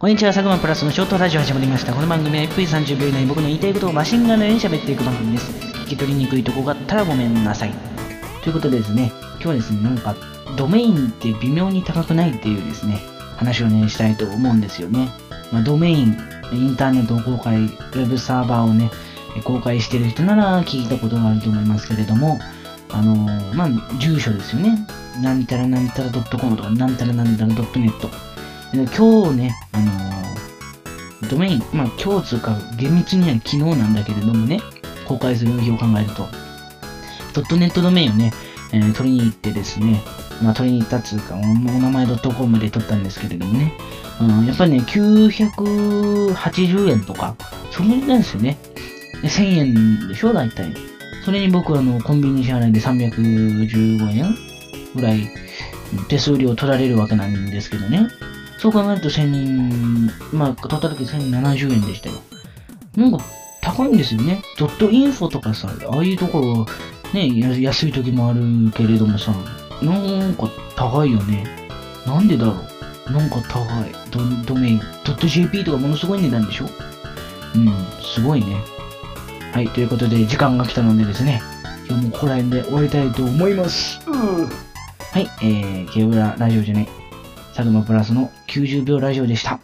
こんにちは、佐久間プラスのショートラジオ始まりました。この番組は1分30秒以内、僕の言いたいことをマシンガンのように喋っていく番組です。聞き取りにくいとこがあったらごめんなさい。ということでですね、今日はですね、ドメインって微妙に高くないっていうですね、話をね、したいと思うんですよね。ドメイン、インターネットを公開、ウェブサーバーをね、公開してる人なら聞いたことがあると思いますけれども、住所ですよね。なんたらなんたら .com とか、なんたらなんたら .net。今日ね、ドメイン、今日つうか、厳密には昨日なんだけれどもね、公開する日を考えると、.net ドメインをね、取りに行ってですね、取りに行ったつうか、お名前 .com で取ったんですけれどもね、やっぱりね、980円とか、それなんですよね。1000円でしょ、だいたい。それに僕はコンビニ支払いで315円ぐらい手数料取られるわけなんですけどね。そう考えると取った時1070円でしたよ。なんか高いんですよね。ドットインフォとかさ、ああいうところね、安い時もあるけれどもさ、なんか高いよね。なんでだろう。なんか高い。ドメイン、ドット JP とかものすごい値段でしょ。すごいね。はい、ということで時間が来たのでですね、今日もここら辺で終わりたいと思います。はい、ケーブララジオじゃない。佐久間プラスの90秒ラジオでした。